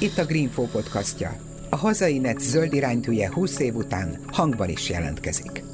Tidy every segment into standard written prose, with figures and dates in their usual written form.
Itt a Greenfó podcastja. A hazai net zöld iránytűje 20 év után hangban is jelentkezik.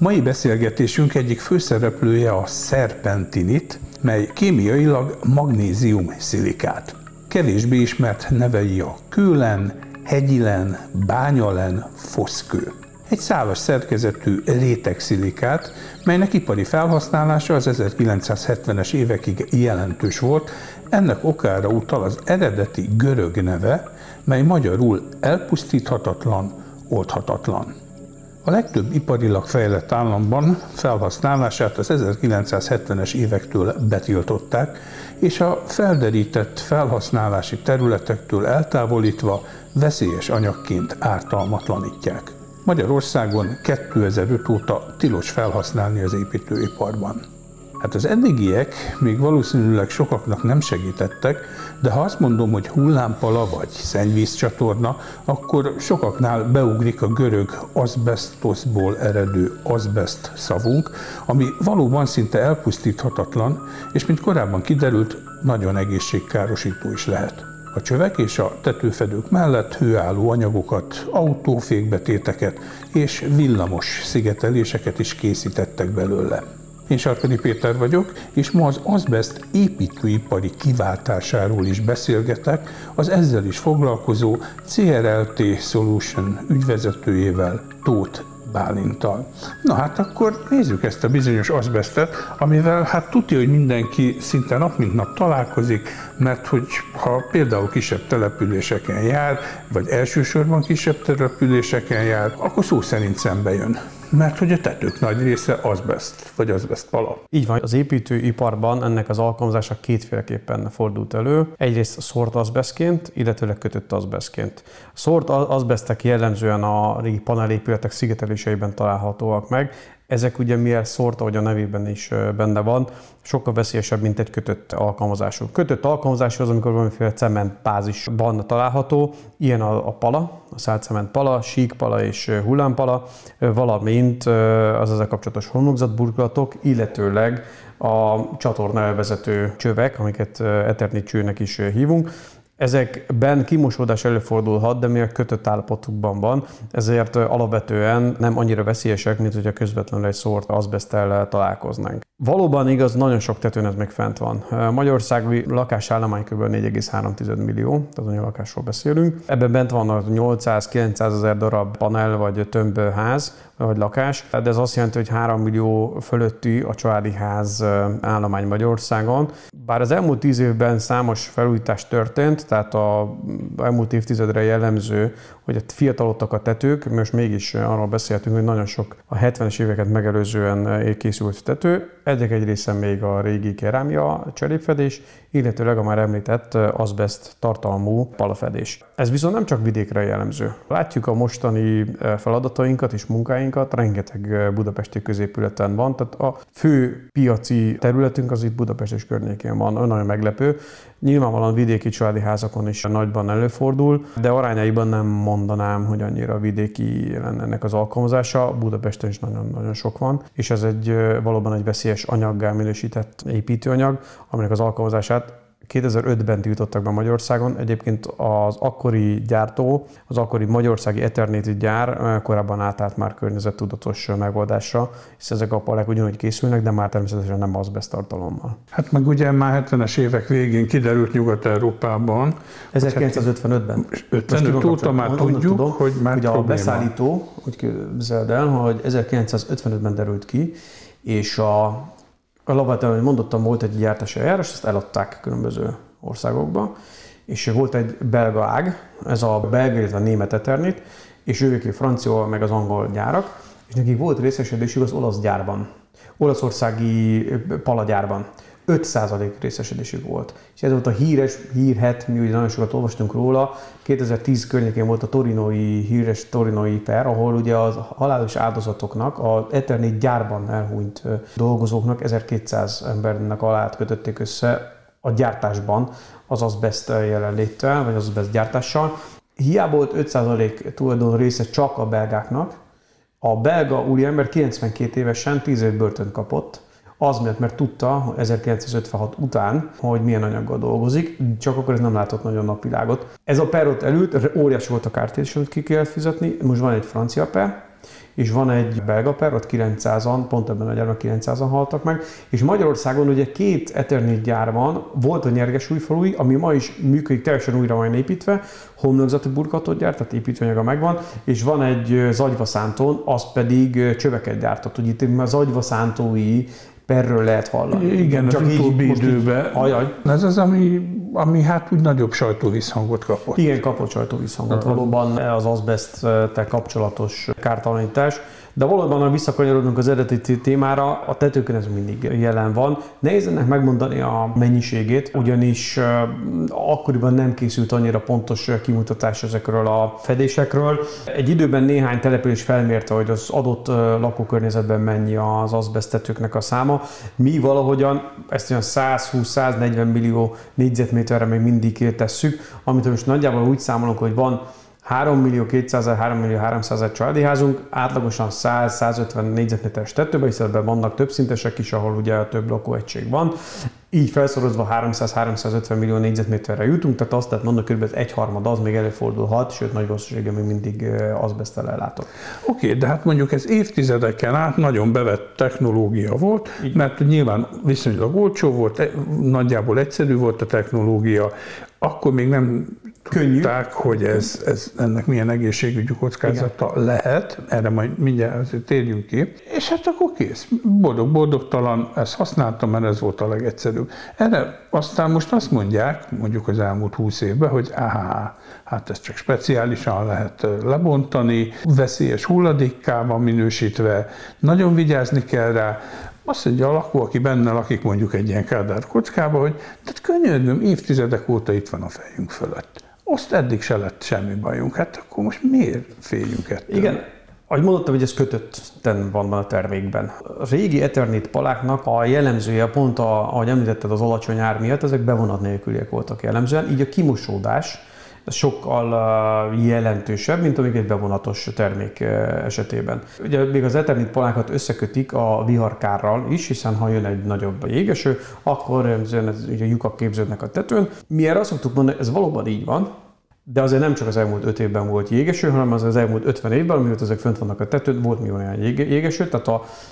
Mai beszélgetésünk egyik főszereplője a szerpentinit, mely kémiailag magnézium-szilikát. Kevésbé ismert nevei a kőlen, hegyilen, bányalen, foszkő. Egy szálas szerkezetű rétegszilikát, melynek ipari felhasználása az 1970-es évekig jelentős volt, ennek okára utal az eredeti görög neve, mely magyarul elpusztíthatatlan, oldhatatlan. A legtöbb iparilag fejlett államban felhasználását az 1970-es évektől betiltották, és a felderített felhasználási területektől eltávolítva veszélyes anyagként ártalmatlanítják. Magyarországon 2005 óta tilos felhasználni az építőiparban. Az eddigiek még valószínűleg sokaknak nem segítettek, de ha azt mondom, hogy hullámpala vagy szennyvízcsatorna, akkor sokaknál beugrik a görög azbesztoszból eredő azbeszt szavunk, ami valóban szinte elpusztíthatatlan, és mint korábban kiderült, nagyon egészségkárosító is lehet. A csövek és a tetőfedők mellett hőálló anyagokat, autófékbetéteket és villamos szigeteléseket is készítettek belőle. Én Sarkadi Péter vagyok, és ma az azbeszt építőipari kiváltásáról is beszélgetek az ezzel is foglalkozó CRLT Solution ügyvezetőjével, Tóth Bálinttal. Akkor nézzük ezt a bizonyos azbesztet, amivel tudja, hogy mindenki szinte nap mint nap találkozik, mert hogy ha például kisebb településeken jár, vagy elsősorban kisebb településeken jár, akkor szó szerint szembe jön. Mert hogy a tetők nagy része azbeszt, vagy azbesztpala. Így van, az építőiparban ennek az alkalmazása kétféleképpen fordult elő. Egyrészt szórt azbesztként, illetőleg kötött azbesztként. Szórt azbesztek jellemzően a régi panelépületek szigeteléseiben találhatóak meg. Ezek ugye mivel szórt, ahogy a nevében is benne van, sokkal veszélyesebb, mint egy kötött alkalmazású. Kötött alkalmazású az, amikor valamiféle cementbázisban található, ilyen a pala, a szálcementpala, síkpala és hullámpala, valamint az ezzel kapcsolatos homlokzatburkolatok, illetőleg a csatorna elvezető csövek, amiket eternit csőnek is hívunk. Ezekben kimosódás előfordulhat, de mivel kötött állapotukban van, ezért alapvetően nem annyira veszélyesek, mint hogyha közvetlenül egy szórt azbeszttel találkoznánk. Valóban igaz, nagyon sok tetőn ez még fent van. Magyarország lakásállomány kb. 4,3 millió, tehát olyan lakásról beszélünk. Ebben bent van 800-900 ezer darab panel vagy tömbház, vagy lakás, de ez azt jelenti, hogy 3 millió fölötti a családi ház állomány Magyarországon. Bár az elmúlt 10 évben számos felújítás történt, tehát az elmúlt évtizedre jellemző, hogy fiatalodtak a tetők, most mégis arról beszéltünk, hogy nagyon sok a 70-es éveket megelőzően készült tető. Ezek egy része még a régi kerámia cserépfedés, illetőleg a már említett azbeszt tartalmú palafedés. Ez viszont nem csak vidékre jellemző. Látjuk a mostani feladatainkat és munkáinkat, rengeteg budapesti középületen van, tehát a fő piaci területünk az itt Budapest és környékén van, nagyon meglepő. Nyilvánvalóan vidéki családi házakon is nagyban előfordul, de arányaiban nem mondanám, hogy annyira vidéki lenne ennek az alkalmazása. Budapesten is nagyon-nagyon sok van, és ez egy valóban egy veszélyes anyaggá minősített építőanyag, aminek az alkalmazását 2005-ben tiltottak be Magyarországon. Egyébként az akkori gyártó, az akkori magyarországi eternéti gyár korábban átállt már környezettudatos megoldásra, hisz ezek a palák ugyanúgy készülnek, de már természetesen nem azbeszt tartalommal. Meg ugye már 70-es évek végén kiderült Nyugat-Európában. 1955-ben. 55 óta már tudjuk, hogy már ugye probléma. A beszállító, úgy képzeld el, hogy 1955-ben derült ki, és a labdában, ahogy mondottam, volt egy gyártási eljárás, ezt eladták különböző országokba, és volt egy belga ág, ez a belga, illetve a német eternit, és ők francia, meg az angol gyárak, és nekik volt részesedésük az olasz gyárban, olaszországi palagyárban. 5% részesedésük volt. És ez volt a hírhet, mi ugye nagyon sokat olvastunk róla, 2010 környékén volt a híres torinói per, ahol ugye a halálos áldozatoknak, az eternit gyárban elhunyt dolgozóknak 1200 embernek alát kötötték össze a gyártásban az azbeszt jelenléttel, vagy az azbeszt gyártással. Hiába volt 5% tulajdon része csak a belgáknak, a belga úriember 92 évesen 10 év börtönt kapott, Az miatt, mert tudta 1956 után, hogy milyen anyaggal dolgozik, csak akkor ez nem látott nagyon napvilágot. Ez a perot elült, óriási volt a kártérítést, ki kellett fizetni, most van egy francia per, és van egy belga per, ott 900-an, pont ebben a gyárban 900-an haltak meg, és Magyarországon ugye 2 Eternit gyár van, volt a Nyergesújfalui, ami ma is működik, teljesen újra van építve, homlokzati burkolatot gyárt, tehát építőanyaga megvan, és van egy Zagyvaszánton, az pedig csöveket gyártott, ugye itt már zagyvaszántói perről lehet hallani. Igen, csak az utóbbi időben. Ez az, ami hát úgy nagyobb sajtóvisszhangot kapott. Igen, kapott sajtóvisszhangot. Valóban az azbeszttel kapcsolatos kártalanítás. De valóban, visszakanyarodunk az eredeti témára, a tetőkön ez mindig jelen van. Nehéz ennek megmondani a mennyiségét, ugyanis akkoriban nem készült annyira pontos kimutatás ezekről a fedésekről. Egy időben néhány település felmérte, hogy az adott lakókörnyezetben mennyi az azbeszt tetőknek a száma. Mi valahogyan ezt olyan 120-140 millió négyzetméterre még mindig tesszük, amit most nagyjából úgy számolunk, hogy van 3 200 000, 3 300 000 családi házunk, átlagosan 100-150 négyzetméteres tetőben, hiszen ebben vannak többszintesek is, ahol ugye több lakóegység van. Így felszorozva 300-350 millió négyzetméterre jutunk, tehát azt lehet mondani, kb. Egyharmad az még előfordulhat, sőt nagy valószínűséggel még mindig azbeszttel ellátott. Oké, de hát mondjuk ez évtizedeken át nagyon bevett technológia volt, mert nyilván viszonylag olcsó volt, nagyjából egyszerű volt a technológia, akkor még nem tudták, hogy ennek milyen egészségügyi kockázata lehet, erre majd mindjárt térjünk ki, és hát akkor kész. Boldog-boldogtalan, ezt használtam, mert ez volt a legegyszerűbb. Erre aztán most azt mondják, mondjuk az elmúlt 20 évben, hogy hát ezt csak speciálisan lehet lebontani, veszélyes hulladékká van minősítve, nagyon vigyázni kell rá. Azt mondja a lakó, aki benne lakik mondjuk egy ilyen kádár kockába, hogy tehát könyörgöm, évtizedek óta itt van a fejünk fölött. Azt eddig se lett semmi bajunk, hát akkor most miért féljünk ettől? Igen, ahogy mondottam, hogy ez kötötten van a termékben. A régi Eternit paláknak a jellemzője pont, ahogy említetted, az alacsony ár miatt, ezek bevonat nélküliek voltak jellemzően, így a kimosódás sokkal jelentősebb, mint amíg egy bevonatos termék esetében. Ugye még az Eternit palákat összekötik a viharkárral is, hiszen ha jön egy nagyobb jégeső, akkor ugye lyukak képződnek a tetőn. Mi erre azt szoktuk mondani, ez valóban így van, de azért nem csak az elmúlt 5 évben volt jégeső, hanem az elmúlt 50 évben, amióta ezek fönt vannak a tetőn, volt mi olyan jégeső, tehát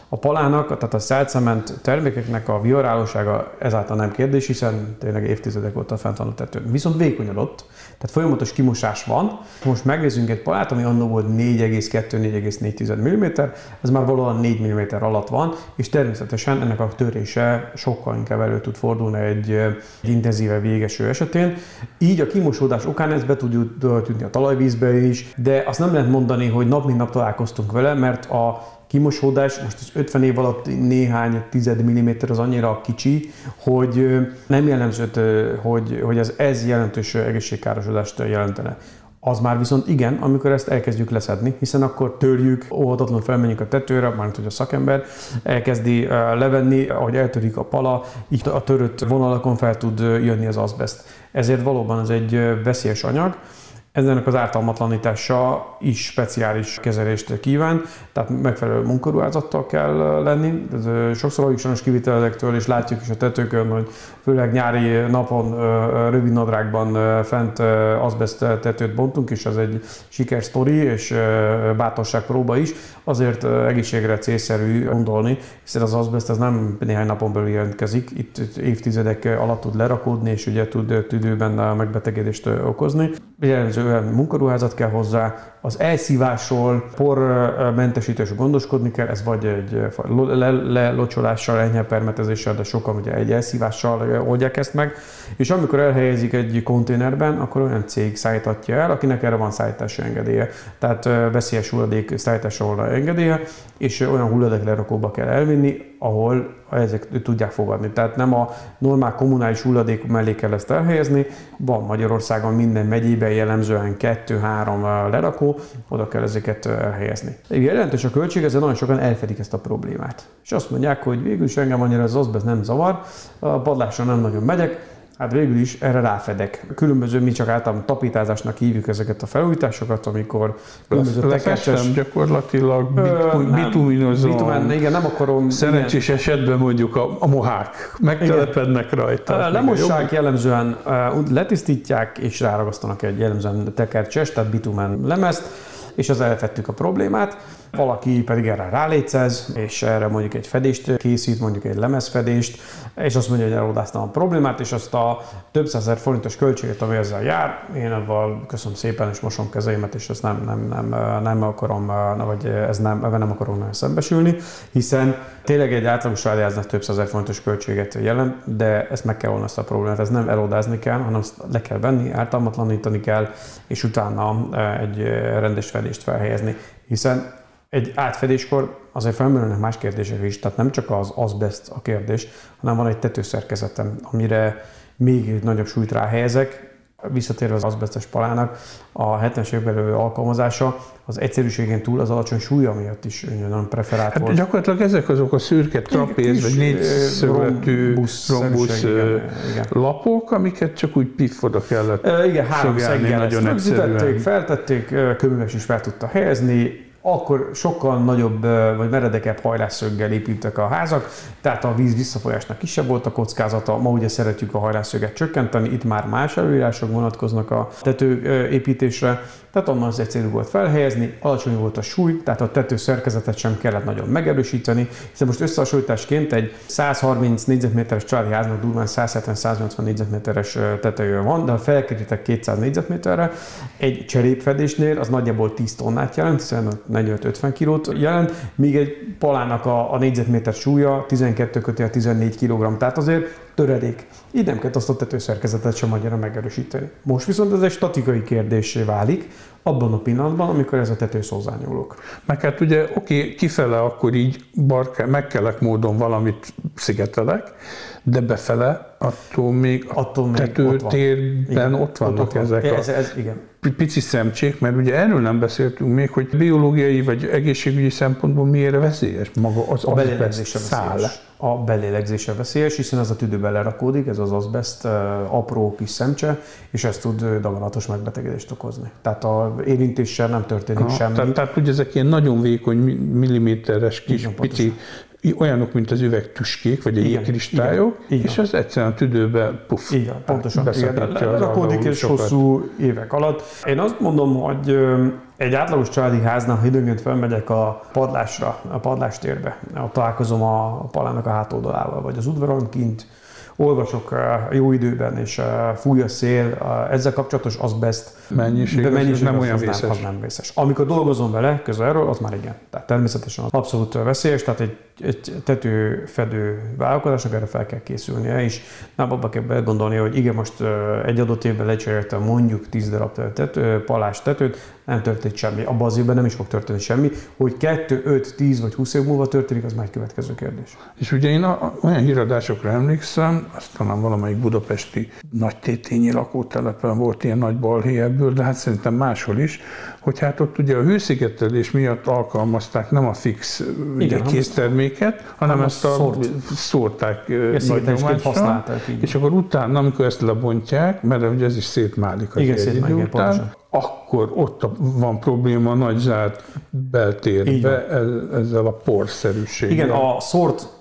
a palának, tehát a szájcement termékeknek a viharálósága ezáltal nem kérdés, hiszen tényleg évtizedek óta fent van a tetőn. Viszont vékonyodott, tehát folyamatos kimosás van. Most megnézzünk egy palát, ami annó volt 4,2-4,4 mm, ez már valahol 4 mm alatt van, és természetesen ennek a törése sokkal inkább elő tud fordulni egy intenzívebb jégeső esetén. Így a kimosódás okán ez be tud tűnni a talajvízbe is, de azt nem lehet mondani, hogy nap mint nap találkoztunk vele, mert a kimosódás most az 50 év alatt néhány 10 milliméter az annyira kicsi, hogy nem jellemző, hogy ez jelentős egészségkárosodást jelentene. Az már viszont igen, amikor ezt elkezdjük leszedni, hiszen akkor törjük, óhatatlanul felmenjünk a tetőre, mármint hogy a szakember elkezdi levenni, ahogy eltörik a pala, itt a törött vonalakon fel tud jönni az azbeszt. Ezért valóban ez egy veszélyes anyag. Ennek az ártalmatlanítása is speciális kezelést kíván, tehát megfelelő munkaruházattal kell lenni. Sokszor halljuk sajnos kivitelezektől, és látjuk is a tetőkön, hogy főleg nyári napon rövid nadrágban fent azbeszt tetőt bontunk, és ez egy sikersztori és bátorságpróba is. Azért egészségre célszerű gondolni, hiszen az azbeszt ez nem néhány napon belül jelentkezik, itt évtizedek alatt tud lerakódni, és ugye tud tüdőben megbetegedést okozni. Olyan munkaruházat kell hozzá, az elszívásról, pormentesítésről gondoskodni kell, ez vagy egy lelocsolással, enyhe permetezéssel, de sokan ugye egy elszívással oldják ezt meg, és amikor elhelyezik egy konténerben, akkor olyan cég szállítatja el, akinek erre van szállítási engedélye, tehát veszélyes hulladék szállításra engedélye, és olyan hulladéklerakóba kell elvinni, ahol ezek tudják fogadni. Tehát nem a normál kommunális hulladék mellé kell ezt elhelyezni, van Magyarországon minden megyében jellemzően 2-3 lerakó, oda kell ezeket elhelyezni. Jelentős a költség, ezzel nagyon sokan elfedik ezt a problémát. És azt mondják, hogy végül is engem annyira az azbeszt nem zavar, a padlásra nem nagyon megyek, hát végül is erre ráfedek. Különböző, mi csak általában tapítázásnak hívjuk ezeket a felújításokat, amikor különböző tekercses... gyakorlatilag bituminozom. Igen, nem akarom... Szerencsés esetben mondjuk a mohák megtelepednek rajta. Lemossák, jellemzően letisztítják és ráragasztanak egy jellemzően tekercses, tehát bitumen lemezt, és az elfedtük a problémát. Valaki pedig erre rálécez, és erre mondjuk egy fedést készít, mondjuk egy lemezfedést, és azt mondja, hogy eloldáztam a problémát, és azt a több százezer forintos költséget, ami ezzel jár, én avval köszönöm szépen, és mosom kezeimet, és ezt nem akarom, vagy ebben nem akarom szembesülni, hiszen tényleg egy átlagos rádiáznak több százezer forintos költséget jelent, de ezt meg kell volna, ezt a problémát, ez nem eloldázni kell, hanem ezt le kell venni, ártalmatlanítani kell, és utána egy rendes fedést felhelyezni, hiszen egy átfedéskor azért felmerülnek más kérdések is, tehát nem csak az azbest a kérdés, hanem van egy tetőszerkezetem, amire még nagyobb súlyt ráhelyezek. Visszatérve az azbestes palának, a 70-es évekbeli alkalmazása az egyszerűségén túl az alacsony súlya miatt is nagyon preferált volt. Hát gyakorlatilag ezek azok a szürke trapéz, vagy négyszövetű rombusz lapok, amiket csak úgy piffoda kellett. Igen, három szeggel ezt rögzítették, feltették, köműves is fel tudta helyezni, akkor sokkal nagyobb vagy meredekebb hajlásszöggel épültek a házak, tehát a víz visszafolyásnak kisebb volt a kockázata, ma ugye szeretjük a hajlásszöget csökkenteni, itt már más előírások vonatkoznak a tetőépítésre, tehát onnan az egyszerű volt felhelyezni, alacsony volt a súly, tehát a tető szerkezetet sem kellett nagyon megerősíteni, hiszen most összehasonlításként egy 130 négyzetméteres családi háznak durván 170-180 négyzetméteres tetője van, de ha felkerítek 200 négyzetméterre, egy cserépfedésnél az nagyjából 10 tonnát jelent, hiszen 45-50 kilót jelent, míg egy palának a négyzetméter súlya 12-14 kg, tehát azért töredék. Így nem kell azt a tetőszerkezetet sem annyira megerősíteni. Most viszont ez egy statikai kérdéssé válik, abban a pillanatban, amikor ez a tetősz hozzányúlok. Meg hát ugye, kifele akkor így megkelek módon valamit szigetelek, de befele attól még tetőtérben ott vannak ezek a pici szemcsék, mert ugye erről nem beszéltünk még, hogy biológiai vagy egészségügyi szempontból miért veszélyes maga az azbest szál. A belélegzése veszélyes, hiszen ez a tüdőbe lerakódik, ez az azbest apró kis szemcse, és ez tud daganatos megbetegedést okozni. Tehát a érintéssel nem történik semmi. Tehát ugye ezek ilyen nagyon vékony, milliméteres kis pici, olyanok, mint az üvegtüskék, vagy egy jégkristályok, és az egyszerűen a tüdőbe puff, beszakadja az rakódik, és hosszú évek alatt. Én azt mondom, hogy egy átlagos családi háznál, ha időnként felmegyek a padlásra, a padlástérbe, ott találkozom a palának a hátoldalával, vagy az udvaron kint, olvasok jó időben, és fúj a szél, ezzel kapcsolatos azbest mennyiség nem olyan vészes. Nem vészes. Amikor dolgozom vele közelről, az már igen. Tehát természetesen az abszolút veszélyes, tehát egy tetőfedő vállalkozásnak erre fel kell készülnie, és nem abba kell belegondolni, hogy igen, most egy adott évben lecseréltem mondjuk 10 darab palás tetőt, nem történt semmi. Abban az évben nem is fog történni semmi, hogy 2, 5, 10 vagy 20 év múlva történik, az már egy következő kérdés. És ugye én olyan híradásokra emlékszem, azt talán valamelyik budapesti nagy tétényi lakótelepen volt ilyen nagy balhé ebből, de hát szerintem máshol is, hogy hát ott ugye a hőszigetelés miatt alkalmazták nem a fix készterméket, hanem ezt a szórták nagy nyomásra, és akkor utána, amikor ezt lebontják, mert ugye ez is szétmálik az egy idő után, akkor ott van probléma a nagy zárt beltérbe ezzel a porszerűséggel. Igen, a szórt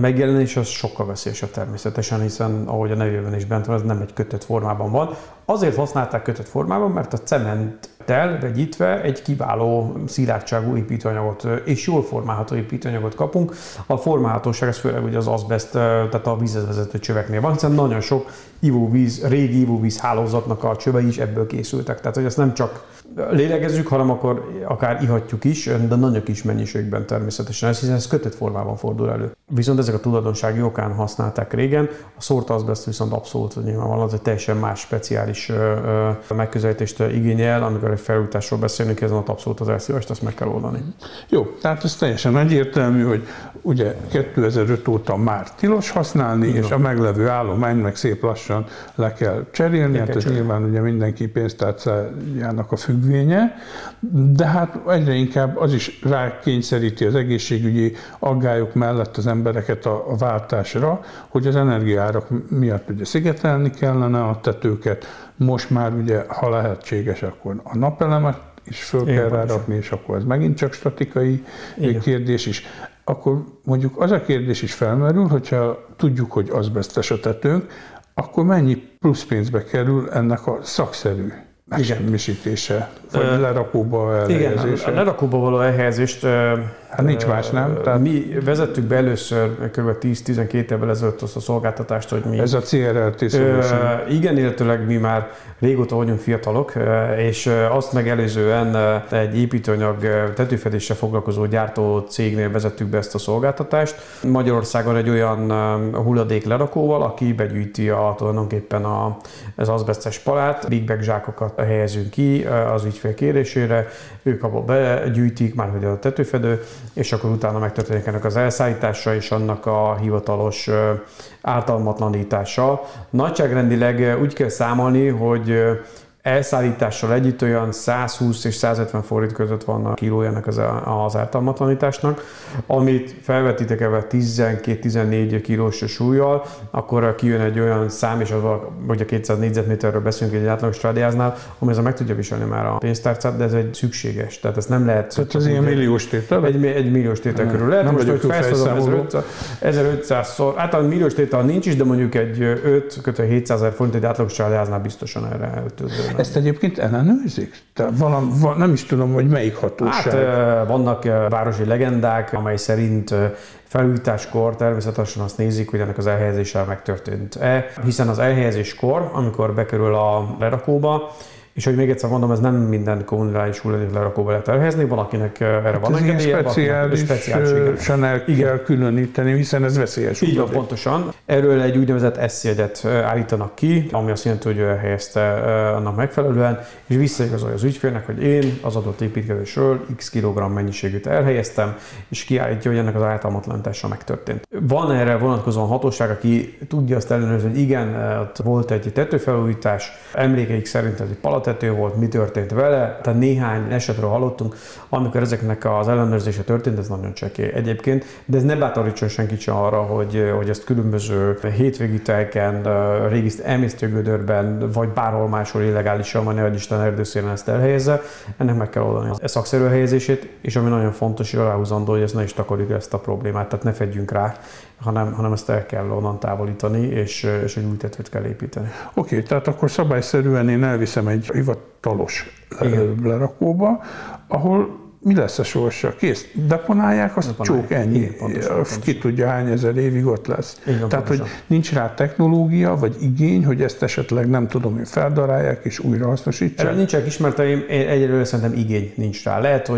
megjelenés az sokkal veszélyesebb természetesen, hiszen ahogy a nevében is bent van, ez nem egy kötött formában van. Azért használták kötött formában, mert a cementtel vegyítve egy kiváló szilárdságú építőanyagot és jól formálható építőanyagot kapunk. A formálhatóság ez főleg ugye az azbest, tehát a vízhez vezető csöveknél van, hiszen nagyon sok régi ivóvíz hálózatnak a csövei is ebből készültek. Tehát, hogy ezt nem csak lélegezzük, hanem akkor akár ihatjuk is, de nagyon kis mennyiségben természetesen, hiszen ez kötött formában fordul elő. Viszont ezek a tulajdonsági okán használták régen, a szórt azbest viszont abszolút nyilvánvalóan az egy teljesen más speciális megközelítést igényel, amikor egy felújításról beszélünk, ezen ott abszolút az elszívást, ezt meg kell oldani. Jó, tehát ez teljesen egyértelmű, hogy ugye 2005 óta már tilos használni, és a meglevő állomány meg szép lassan le kell cserélni, hát ez nyilván ugye mindenki pénztárcájának a függvénye, de hát egyre inkább az is rákényszeríti az egészségügyi aggályok mellett az embereket a váltásra, hogy az energiaárak miatt ugye szigetelni kellene a tetőket, most már ugye, ha lehetséges, akkor a napelemet is föl kell rárakni, és akkor ez megint csak statikai kérdés is. Akkor mondjuk az a kérdés is felmerül, hogyha tudjuk, hogy azbesztes a tetőnk, akkor mennyi plusz pénzbe kerül ennek a szakszerű megsemmisítése, vagy lerakóba elhelyezése? Igen, a lerakóba való elhelyezést nincs más, nem? Tehát mi vezettük be először kb. 10-12 évvel ezelőtt azt a szolgáltatást, hogy mi... Ez a CRRT szolgáltatás. Igen, illetőleg mi már régóta vagyunk fiatalok, és azt megelőzően egy építőanyag tetőfedéssel foglalkozó gyártó cégnél vezettük be ezt a szolgáltatást. Magyarországon egy olyan hulladék lerakóval, aki begyűjti tulajdonképpen az azbesztes palát, big bag zsákokat helyezünk ki az ügyfél kérésére, ők abba begyűjtik, már hogy a tetőfedő, és akkor utána megtörténik ennek az elszállítása és annak a hivatalos ártalmatlanítása. Nagyságrendileg úgy kell számolni, hogy elszállítással együtt olyan 120 és 150 forint között van a kilójának az ártalmatlanításnak, amit felvetítek ebben 12-14 kilós súlyjal, akkor kijön egy olyan szám, és az hogy a 200 négyzetméterről beszélünk egy átlagos trádiáznál, ami ezzel meg tudja viselni már a pénztárcát, de ez egy szükséges, tehát ezt nem lehet... Tehát ez ilyen milliós tétel? Egy milliós tétel körül lehet. Nem most, hogy felszolom 1500-szor, általában milliós tétel nincs is, de mondjuk egy 5-700 forint egy átlagos trádiáznál biztosan erre eltöző. Ezt egyébként ellenőrzik? Nem is tudom, hogy melyik hatóság. Hát vannak városi legendák, amely szerint felújításkor természetesen azt nézik, hogy ennek az elhelyezéssel megtörtént-e, hiszen az elhelyezéskor, amikor bekerül a lerakóba, és hogy még egyszer mondom, ez nem minden kommunális hulladék lerakóba lehet elhelyezni, van, akinek erre van engedélye, speciálisan kell különíteni, hiszen ez veszélyes. Így van, pontosan. Erről egy úgynevezett SZ-jegyet állítanak ki, ami azt jelenti, hogy ő elhelyezte annak megfelelően, és visszaigazolja az ügyfélnek, hogy én az adott építkezésről x kilogramm mennyiségűt elhelyeztem, és kiállítja, hogy ennek az ártalmatlanítása megtörtént. Van erre vonatkozóan hatóság, aki tudja azt ellenőrizni, hogy igen, ott volt egy tetőfelújítás, emlékeik szerint ez egy palatető volt, mi történt vele, tehát néhány esetről hallottunk, amikor ezeknek az ellenőrzése történt, ez nagyon csekély egyébként, de ez ne bátorítson senkit sem arra, hogy ezt különböző hétvégi telken, régi emésztőgödörben, vagy bárhol máshol illegálisan, vagy nehogy Isten erdőszélen ezt elhelyezze, ennek meg kell oldani a szakszerű helyezését, és ami nagyon fontos, és aláhúzandó, hogy ez ne is takarjuk ezt a problémát, tehát ne fedjünk rá, hanem ezt el kell onnan távolítani, és egy új tetőt kell építeni. Oké, tehát akkor szabályszerűen én elviszem egy hivatalos lerakóba, ahol mi lesz a sorsa? Kész, deponálják, azt csók, ennyi. Igen, pontosan. Ki tudja, hány ezer évig ott lesz. Igen, tehát, pontosan. Hogy nincs rá technológia, vagy igény, hogy ezt esetleg nem tudom, hogy feldarálják és újra hasznosítsák? Erre nincsenek ismerteim, egyelőre szerintem igény nincs rá. Lehet,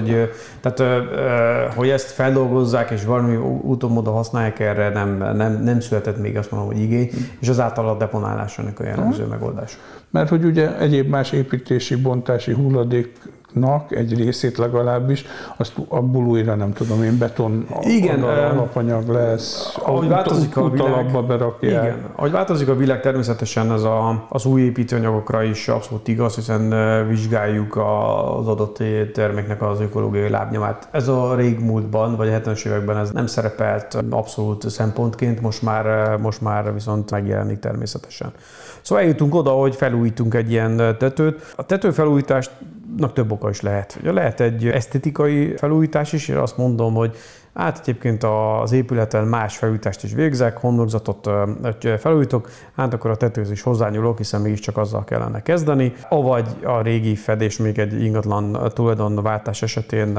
hogy ezt feldolgozzák és valami úton módon használják, erre nem született még, azt mondom, hogy igény, és azáltal a deponálásának a jellemző megoldás. Mert hogy ugye egyéb más építési, bontási hulladék egy részét legalábbis, azt abból újra nem tudom én, beton alapanyag lesz, ahogy változik a világ, berakják. Igen, ahogy változik a világ, természetesen ez az új építőanyagokra is abszolút igaz, hiszen vizsgáljuk az adott terméknek az ökológiai lábnyomát. Ez a régmúltban, vagy a 70-es években ez nem szerepelt abszolút szempontként, most már viszont megjelenik természetesen. Szóval eljutunk oda, hogy felújítunk egy ilyen tetőt. A tetőfelújításnak több oka is lehet. Ugye lehet egy esztétikai felújítás is, és azt mondom, hogy egyébként az épületen más felújítást is végzek, homlokzatot felújítok, akkor a tetőhöz is hozzányúlok, hiszen mégiscsak azzal kellene kezdeni. Avagy a régi fedés még egy ingatlan tulajdonváltás esetén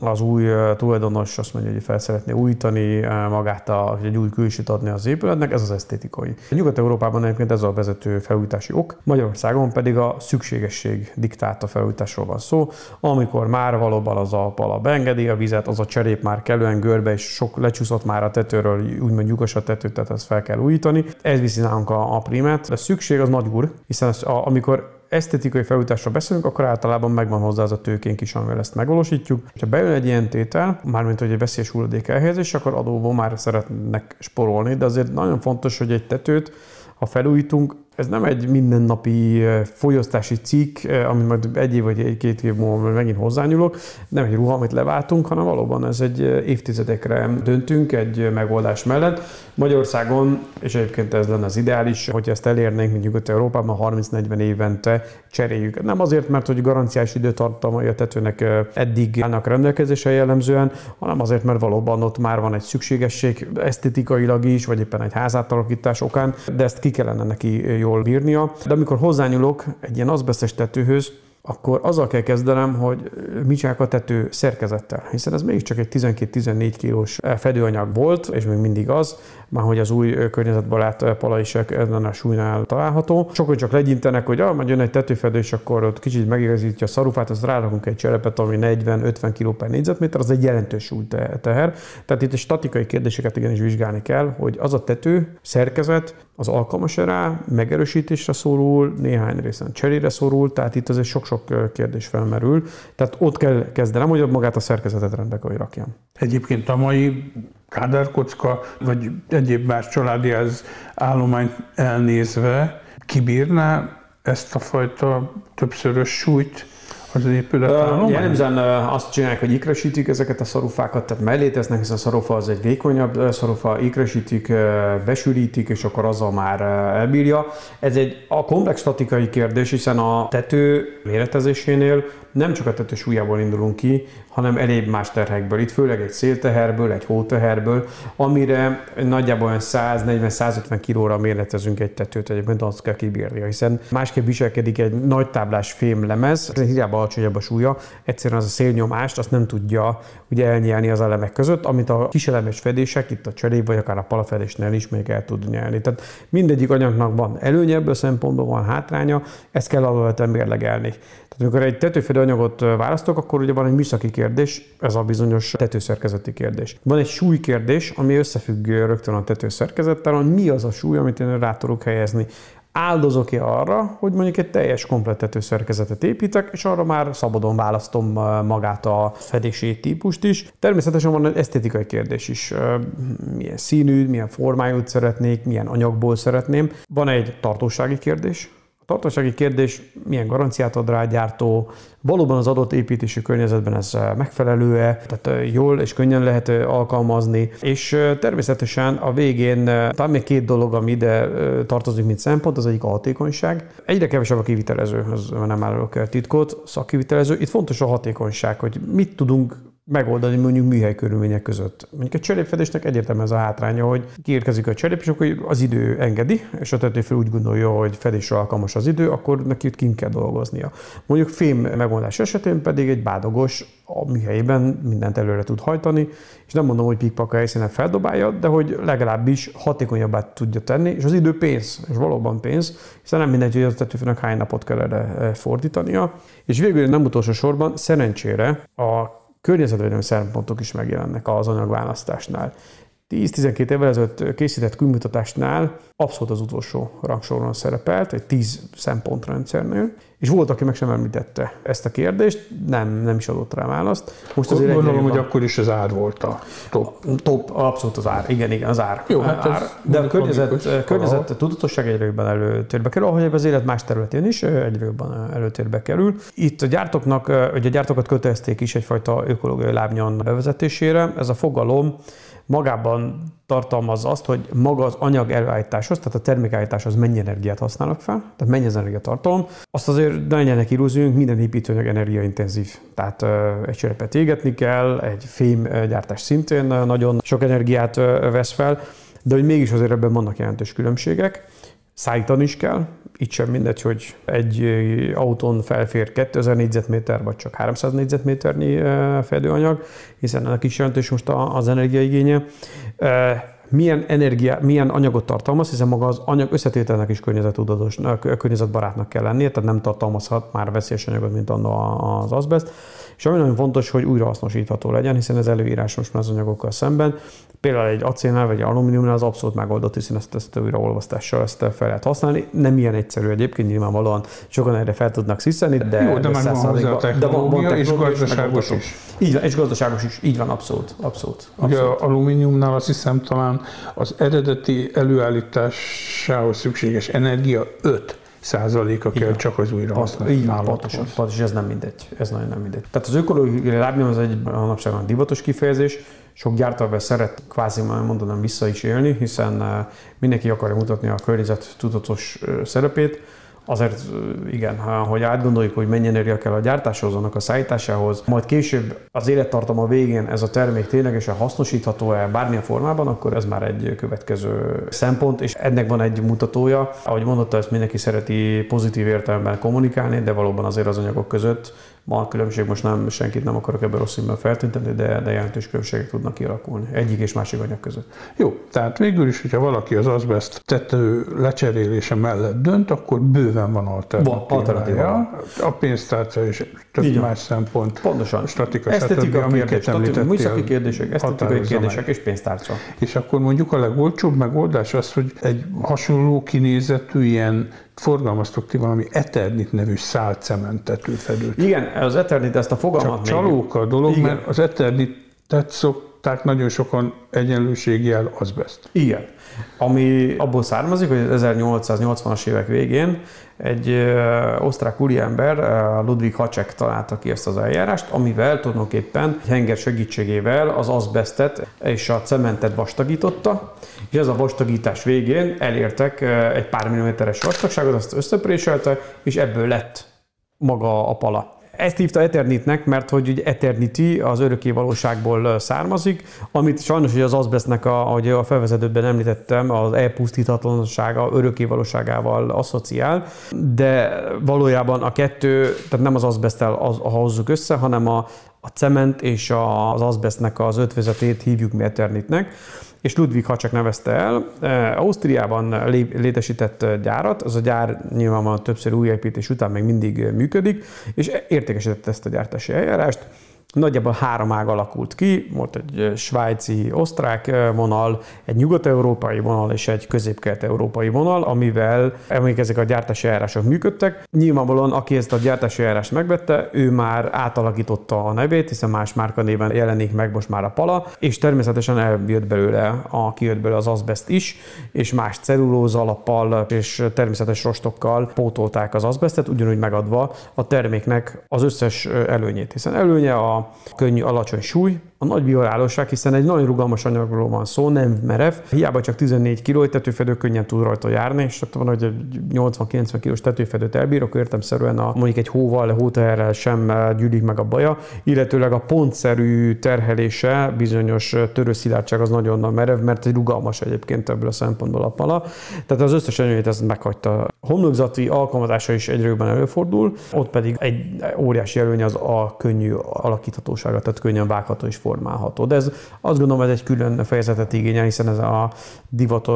az új tulajdonos azt mondja, hogy fel szeretné újítani magát, egy új külsőt adni az épületnek, ez az esztétikai. Nyugat-Európában egyébként ez a vezető felújítási ok, Magyarországon pedig a szükségesség diktálta felújításról van szó, amikor már valóban az a pala beengedi a vizet, az a cserép már kellően görbe és sok lecsúszott már a tetőről, úgymond lyukas a tető, tehát ezt fel kell újítani. Ez viszi nálunk a primet. A szükség az nagyúr, hiszen amikor esztétikai felújításra beszélünk, akkor általában megvan hozzá az a tőkénk is, amivel ezt megvalósítjuk. Ha bejön egy ilyen tétel, mármint hogy egy veszélyes hulladék elhelyezés, akkor adóból már szeretnek sporolni, de azért nagyon fontos, hogy egy tetőt, ha felújítunk, Ez nem egy mindennapi fogyasztási cikk, amit majd egy év vagy egy-két év múlva megint hozzányúlok, nem egy ruha, amit leváltunk, hanem valóban ez egy évtizedekre döntünk egy megoldás mellett. Magyarországon, és egyébként ez lenne az ideális, hogyha ezt elérnénk, mondjuk ott Európában 30-40 évente cseréljük. Nem azért, mert hogy garanciás időtartamai a tetőnek eddig állnak rendelkezésre jellemzően, hanem azért, mert valóban ott már van egy szükségesség, esztétikailag is, vagy éppen egy házátalakítás okán, de ezt ki kellene neki jól bírnia. De amikor hozzányúlok egy ilyen azbesztes tetőhöz, akkor azzal kell kezdenem, hogy mit csinálok a tető szerkezettel, hiszen ez mégiscsak egy 12-14 kilós fedőanyag volt, és még mindig az, már hogy az új környezetbarát pala is ezen a súlynál található. Sokan csak legyintenek, hogy majd jön egy tetőfedő, és akkor ott kicsit megigazítja a szarufát, azt rárakunk egy cserepet, ami 40-50 kg per négyzetméter, az egy jelentős súly teher. Tehát itt a statikai kérdéseket igenis vizsgálni kell, hogy az a tető szerkezet az alkalmas rá, megerősítésre szorul, néhány részen cserére szorul, tehát itt azért sok kérdés felmerül. Tehát ott kell kezdenem, hogy magát a szerkezetet rendbe rakjam. Egyébként a mai kádárkocka, vagy egyéb más családi az állományt elnézve kibírná ezt a fajta többszörös súlyt az épületállomány? Jellemzően azt csinálják, hogy ikresítik ezeket a szarufákat, tehát mellé tesznek, hiszen a szarufa az egy vékonyabb szarufa, ikresítik, besűrítik, és akkor azzal már elbírja. Ez egy a komplex statikai kérdés, hiszen a tető méretezésénél nem csak a tető súlyából indulunk ki, hanem elébb más terhekből. Itt főleg egy szélteherből, egy hóteherből, amire nagyjából olyan 140-150 kilóra méretezünk egy tetőt, egyébként azt kell kibírnia, hiszen másképp viselkedik egy nagy táblás fémlemez, hiába alacsonyabb a súlya, egyszerűen az a szélnyomást azt nem tudja ugye elnyelni az elemek között, amit a kiselemes fedések, itt a cseréb vagy akár a palafedésnél is még el tud nyelni. Tehát mindegyik anyagnak van előnye, ebből szempontból van hátránya, ezt kell alapvetően mérlegelni. Tehát amikor egy tetőfedő anyagot választok, akkor ugye van egy műszaki kérdés, ez a bizonyos tetőszerkezeti kérdés. Van egy súlykérdés, ami összefügg rögtön a tetőszerkezettel, hogy mi az a súly, amit én rá tudok helyezni. Áldozok-e arra, hogy mondjuk egy teljes komplet tetőszerkezetet építek, és arra már szabadon választom magát a fedési típust is. Természetesen van egy esztétikai kérdés is. Milyen színű, milyen formájút szeretnék, milyen anyagból szeretném. Van egy tartósági kérdés. A tartósági kérdés, milyen garanciát ad rá a gyártó, valóban az adott építési környezetben ez megfelelő-e, tehát jól és könnyen lehet alkalmazni, és természetesen a végén talán még két dolog, ami ide tartozik, mint szempont, az egyik a hatékonyság. Egyre kevesebb a kivitelező, az nem állok el titkot, szakkivitelező. Itt fontos a hatékonyság, hogy mit tudunk megoldani mondjuk műhely körülmények között. Mondjuk a cserépfedésnek egyértelmű ez a hátránya, hogy kiérkezik a cserép, és akkor az idő engedi, és a tetőfő úgy gondolja, hogy fedésre alkalmas az idő, akkor neki itt kint kell dolgoznia. Mondjuk fém megoldás esetén pedig egy bádogos a műhelyében mindent előre tud hajtani, és nem mondom, hogy pikpak a helyszínen feldobálja, de hogy legalábbis hatékonyabbá tudja tenni, és az idő pénz, és valóban pénz, hiszen nem mindegy, hogy a tetőfőnök hány napot kell erre fordítania. És végül nem utolsó sorban szerencsére a környezetvédelmi szempontok is megjelennek az anyagválasztásnál. 10-12 évvel ezelőtt készített külmutatásnál abszolút az utolsó rangsoron szerepelt, egy 10 szempontrendszernél, és volt, aki meg sem említette ezt a kérdést, nem is adott rá választ. Most azért gondolom, hogy akkor is az ár volt a top. Abszolút az ár, igen, az ár. Jó, hát ár. De a környezet tudatosság egyre jobban előtérbe kerül, ahogy az élet más területén is egyre jobban előtérbe kerül. Itt a gyártóknak, ugye a gyártókat kötelezték is egyfajta ökológiai lábnyom bevezetésére. Ez a fogalom magában tartalmaz azt, hogy maga az anyag előállításhoz, tehát a termékállításhoz mennyi energiát használnak fel, tehát mennyi az energiatartalom. Azt azért ne legyenek illúzióink, minden építőanyag energiaintenzív. Tehát egy cserepet égetni kell, egy fémgyártás szintén nagyon sok energiát vesz fel, de hogy mégis azért ebben vannak jelentős különbségek. Szállítani is kell, itt sem mindegy, hogy egy autón felfér 2000 négyzetméter, vagy csak 300 négyzetméternyi fedőanyag, hiszen ennek is jelentős most az energiaigénye. Milyen anyagot tartalmaz, hiszen maga az anyag összetételnek is környezetbarátnak kell lennie, tehát nem tartalmazhat már veszélyes anyagot, mint anna az azbeszt. És ami nagyon fontos, hogy újrahasznosítható legyen, hiszen ez előírás most már az anyagokkal szemben. Például egy acélnál vagy egy alumíniumnál az abszolút megoldott, hiszen ezt újraolvasztással ezt fel lehet használni. Nem ilyen egyszerű egyébként, nyilvánvalóan sokan erre fel tudnak sziszteni, de jó, de már van hozzá a technológia, és gazdaságos is. Így van, abszolút. Ugye alumíniumnál azt hiszem talán az eredeti előállításához szükséges energia 5%-a kell csak az újra használathoz. Pontosan, ez nem mindegy. Ez nagyon nem mindegy. Tehát az ökológiai lábnyom az egy manapság divatos kifejezés. Sok gyártóval szeret kvázi mondanám vissza is élni, hiszen mindenki akarja mutatni a környezet tudatos szerepét. Azért igen, hogy átgondoljuk, hogy mennyi energia kell a gyártáshoz, annak a szállításához, majd később az élettartama végén ez a termék ténylegesen hasznosítható-e bármilyen formában, akkor ez már egy következő szempont, és ennek van egy mutatója. Ahogy mondotta, ezt mindenki szereti pozitív értelemben kommunikálni, de valóban azért az anyagok között van különbség, most nem, senkit nem akarok ebben rossz színben feltüntetni, de jelentős különbségek tudnak kialakulni egyik és másik anyag között. Jó, tehát végül is, hogyha valaki az azbeszt tető lecserélése mellett dönt, akkor bőven van alternatívája. A pénztárca és több más szempont. Pontosan. Statikai, műszaki kérdések, esztetikai kérdések és pénztárca. És akkor mondjuk a legolcsóbb megoldás az, hogy egy hasonló kinézetű ilyen forgalmaztok ti valami Eternit nevű szálcementető fedőt. Igen, az Eternit, ezt a fogalmat csak csalók a dolog, igen. Mert az Eternitet szokták nagyon sokan egyenlőségjel azbeszt. Igen. Ami abból származik, hogy 1880-as évek végén egy osztrák úriember, Ludwig Hacsek találta ki ezt az eljárást, amivel tulajdonképpen egy henger segítségével az azbesztet és a cementet vastagította, és ez a vastagítás végén elértek egy pár milliméteres vastagságot, azt összepréselte, és ebből lett maga a pala. Ezt hívta Eternitnek, mert hogy Eternity az örökké valóságból származik, amit sajnos az azbesztnek, ahogy a felvezetőben említettem, az elpusztíthatatlansága örökké valóságával asszociál, de valójában a kettő, tehát nem az azbeszttel hozzuk össze, hanem a cement és az azbesztnek az ötvözetét hívjuk mi Eternitnek, és Ludwig Hacsek nevezte el. Ausztriában létesített gyárat, az a gyár nyilvánvalóan többször újépítés után még mindig működik, és értékesített ezt a gyártási eljárást. Nagyjából három ág alakult ki, volt egy svájci-osztrák vonal, egy nyugat-európai vonal és egy közép-kelet-európai vonal, amivel ezek a gyártási eljárások működtek. Nyilvánvalóan, aki ezt a gyártási eljárást megvette, ő már átalakította a nevét, hiszen más márka néven jelenik meg most már a pala, és természetesen kijött belőle az azbeszt is, és más cellulóz alappal és természetes rostokkal pótolták az azbesztet, ugyanúgy megadva a terméknek az összes előnyét, hiszen előnye a könnyű, alacsony súly, a nagy biorállóság, hiszen egy nagyon rugalmas anyagról van szó, nem merev, hiába csak 14 kg, egy tetőfedő könnyen tud rajta járni, és ott van, hogy 80-90 kg tetőfedőt elbír, akkor értelemszerűen mondjuk egy hóteherrel sem gyűlik meg a baja, illetőleg a pontszerű terhelése, bizonyos törőszilárdság az nagyon nagy merev, mert egy rugalmas egyébként ebből a szempontból a pala. Tehát az összes anyagét ezt meghagyta. Homlokzati alkalmazása is egyre jobban előfordul, ott pedig egy óriási előny az a könnyű alakíthatósága, tehát könnyen vágható és formálható. De ez, azt gondolom, ez egy külön fejezetet igényel, hiszen ez a divat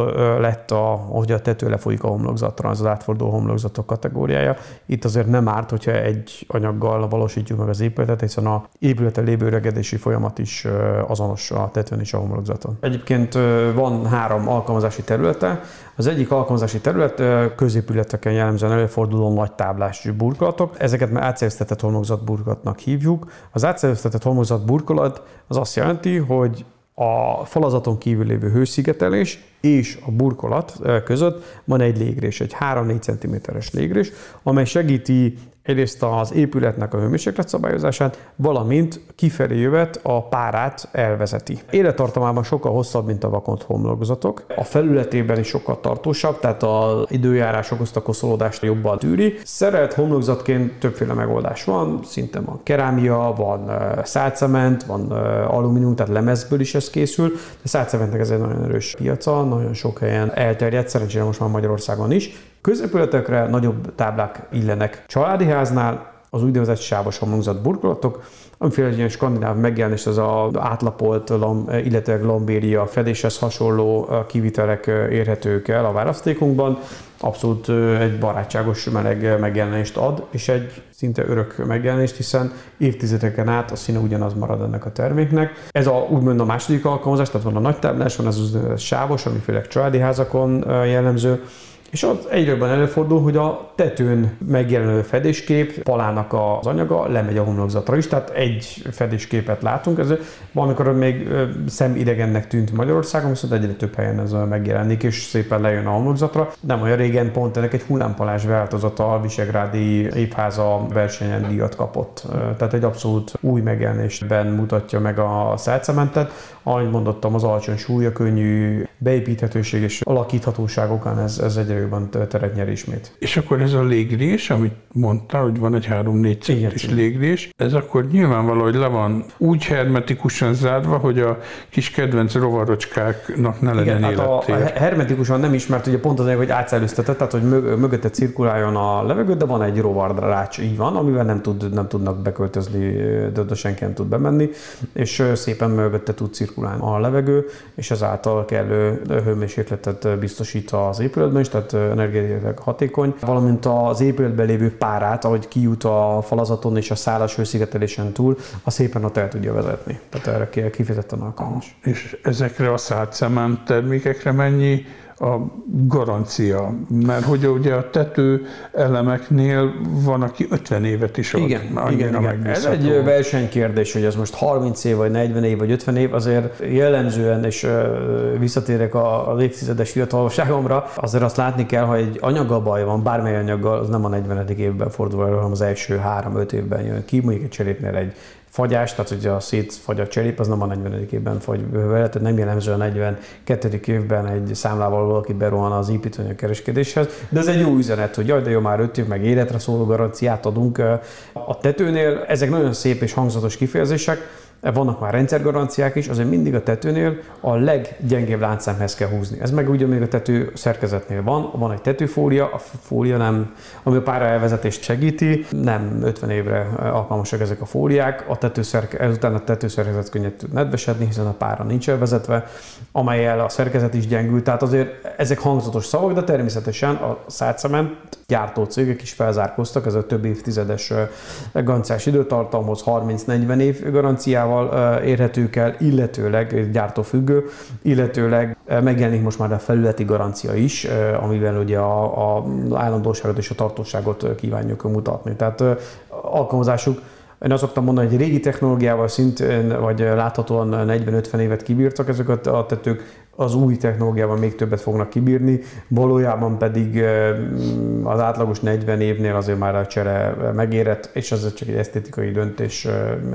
lett, hogy a tető lefolyik a homlokzatra, az átforduló homlokzatok kategóriája. Itt azért nem árt, hogyha egy anyaggal valósítjuk meg az épületet, hiszen a épületen lévő öregedési folyamat is azonos a tetőn és a homlokzaton. Egyébként van három alkalmazási területe. Az egyik alkalmazási terület középületeken jellemzően előforduló nagy táblás burkolatok. Ezeket már átszerűztetett homlokzatburkolatnak hívjuk. Az átszerűztetett homlokzatburkolat az azt jelenti, hogy a falazaton kívül lévő hőszigetelés és a burkolat között van egy légrés, egy 3-4 cm-es légrés, amely segíti egyrészt az épületnek a hőmérséklet szabályozását, valamint kifelé jövet, a párát elvezeti. Élettartamában sokkal hosszabb, mint a vakont homlokzatok. A felületében is sokkal tartósabb, tehát az időjárás okozta koszolódást jobban tűri. Szerelt homlokzatként többféle megoldás van, szinte van kerámia, van szálcement, van alumínium, tehát lemezből is ez készül. A szálcementnek ez egy nagyon erős piaca, nagyon sok helyen elterjedt, szerencsére most már Magyarországon is. Középületekre nagyobb táblák illenek. Családi háznál az úgynevezett sávos homlokzat burkolatok, amiféle egy skandináv megjelenés, az az átlapolt, illetve lambéria fedéshez hasonló kivitelek érhetők el a választékunkban. Abszolút egy barátságos, meleg megjelenést ad, és egy szinte örök megjelenést, hiszen évtizedeken át a színe ugyanaz marad ennek a terméknek. Ez úgymond a második alkalmazás, tehát van a nagy táblás, van az sávos, amiféle családi házakon jellemző. És az egyre jobban előfordul, hogy a tetőn megjelenő fedéskép, palának az anyaga lemegy a homlokzatra is, tehát egy fedésképet látunk. Ez valamikor még szemidegennek tűnt Magyarországon, viszont egyre több helyen ez megjelenik, és szépen lejön a homlokzatra. Nem olyan régen pont ennek egy hullámpalás változata a Visegrádi Épháza versenyen díjat kapott. Tehát egy abszolút új megjelenésben mutatja meg a szájcementet. Ahogy mondottam, az alacsony súlya, könnyű beépíthetőség és alakíthatóság okán ez egyre jobban teret nyer ismét. És akkor ez a légrés, amit mondtál, hogy van egy 3-4 centis légrés, ez akkor nyilvánvaló, hogy le van úgy hermetikusan zárva, hogy a kis kedvenc rovarocskáknak ne legyen élettér. Hát a hermetikusan nem ismert, ugye pont azért, hogy átszellőztetett, tehát hogy mögötte cirkuláljon a levegő, de van egy rovarrács, így van, amivel nem tudnak beköltözni, de senki nem tud bemenni, és szépen mögötte tud cirkulálni a levegő, és ezáltal kellő hőmérsékletet biztosít az épületben is, tehát energetikai hatékony, valamint az épületben lévő párát, ahogy kijut a falazaton és a szálas hőszigetelésen túl, az szépen ott el tudja vezetni. Tehát erre kifejezetten alkalmas. És ezekre a szájcement termékekre mennyi a garancia? Mert hogy ugye a tető elemeknél van, aki 50 évet is ad. Igen. Ez egy versenykérdés, hogy ez most 30 év, vagy 40 év, vagy 50 év, azért jellemzően, és visszatérek az évtizedes fiatalságomra, azért azt látni kell, ha egy anyaggal baj van, bármely anyaggal, az nem a 40. évben fordul elő, hanem az első 3-5 évben jön ki, mondjuk egy cserépnél egy fagyás, tehát ugye a szétfagy a cserép, az nem a 40. évben fagy vele, tehát nem jellemző a 42. évben egy számlával valaki berohan az építőanyag kereskedéshez, de ez egy jó üzenet, hogy jaj, de jó, már 5 év, meg életre szóló garanciát adunk a tetőnél. Ezek nagyon szép és hangzatos kifejezések, vannak már rendszergaranciák is, azért mindig a tetőnél a leggyengébb láncszemhez kell húzni. Ez meg ugye még a tető szerkezetnél van egy tetőfólia, a fólia nem, ami a pára elvezetést segíti, nem 50 évre alkalmasak ezek a fóliák, ezután a tetőszerkezet könnyen tud nedvesedni, hiszen a pára nincs elvezetve, amelyel a szerkezet is gyengül, tehát azért ezek hangzatos szavak, de természetesen a szájcement gyártó cégek is felzárkóztak, ez a több évtizedes garanciás időtartamhoz 30-40 év garanciával érhetők el, illetőleg gyártófüggő, illetőleg megjelenik most már a felületi garancia is, amiben ugye az állandóságot és a tartóságot kívánjuk mutatni. Tehát alkalmazásuk, én azt szoktam mondani, hogy régi technológiával szintén, vagy láthatóan 40-50 évet kibírtak ezek a tetők, az új technológiában még többet fognak kibírni, valójában pedig az átlagos 40 évnél azért már a csere megérett, és az csak egy esztétikai döntés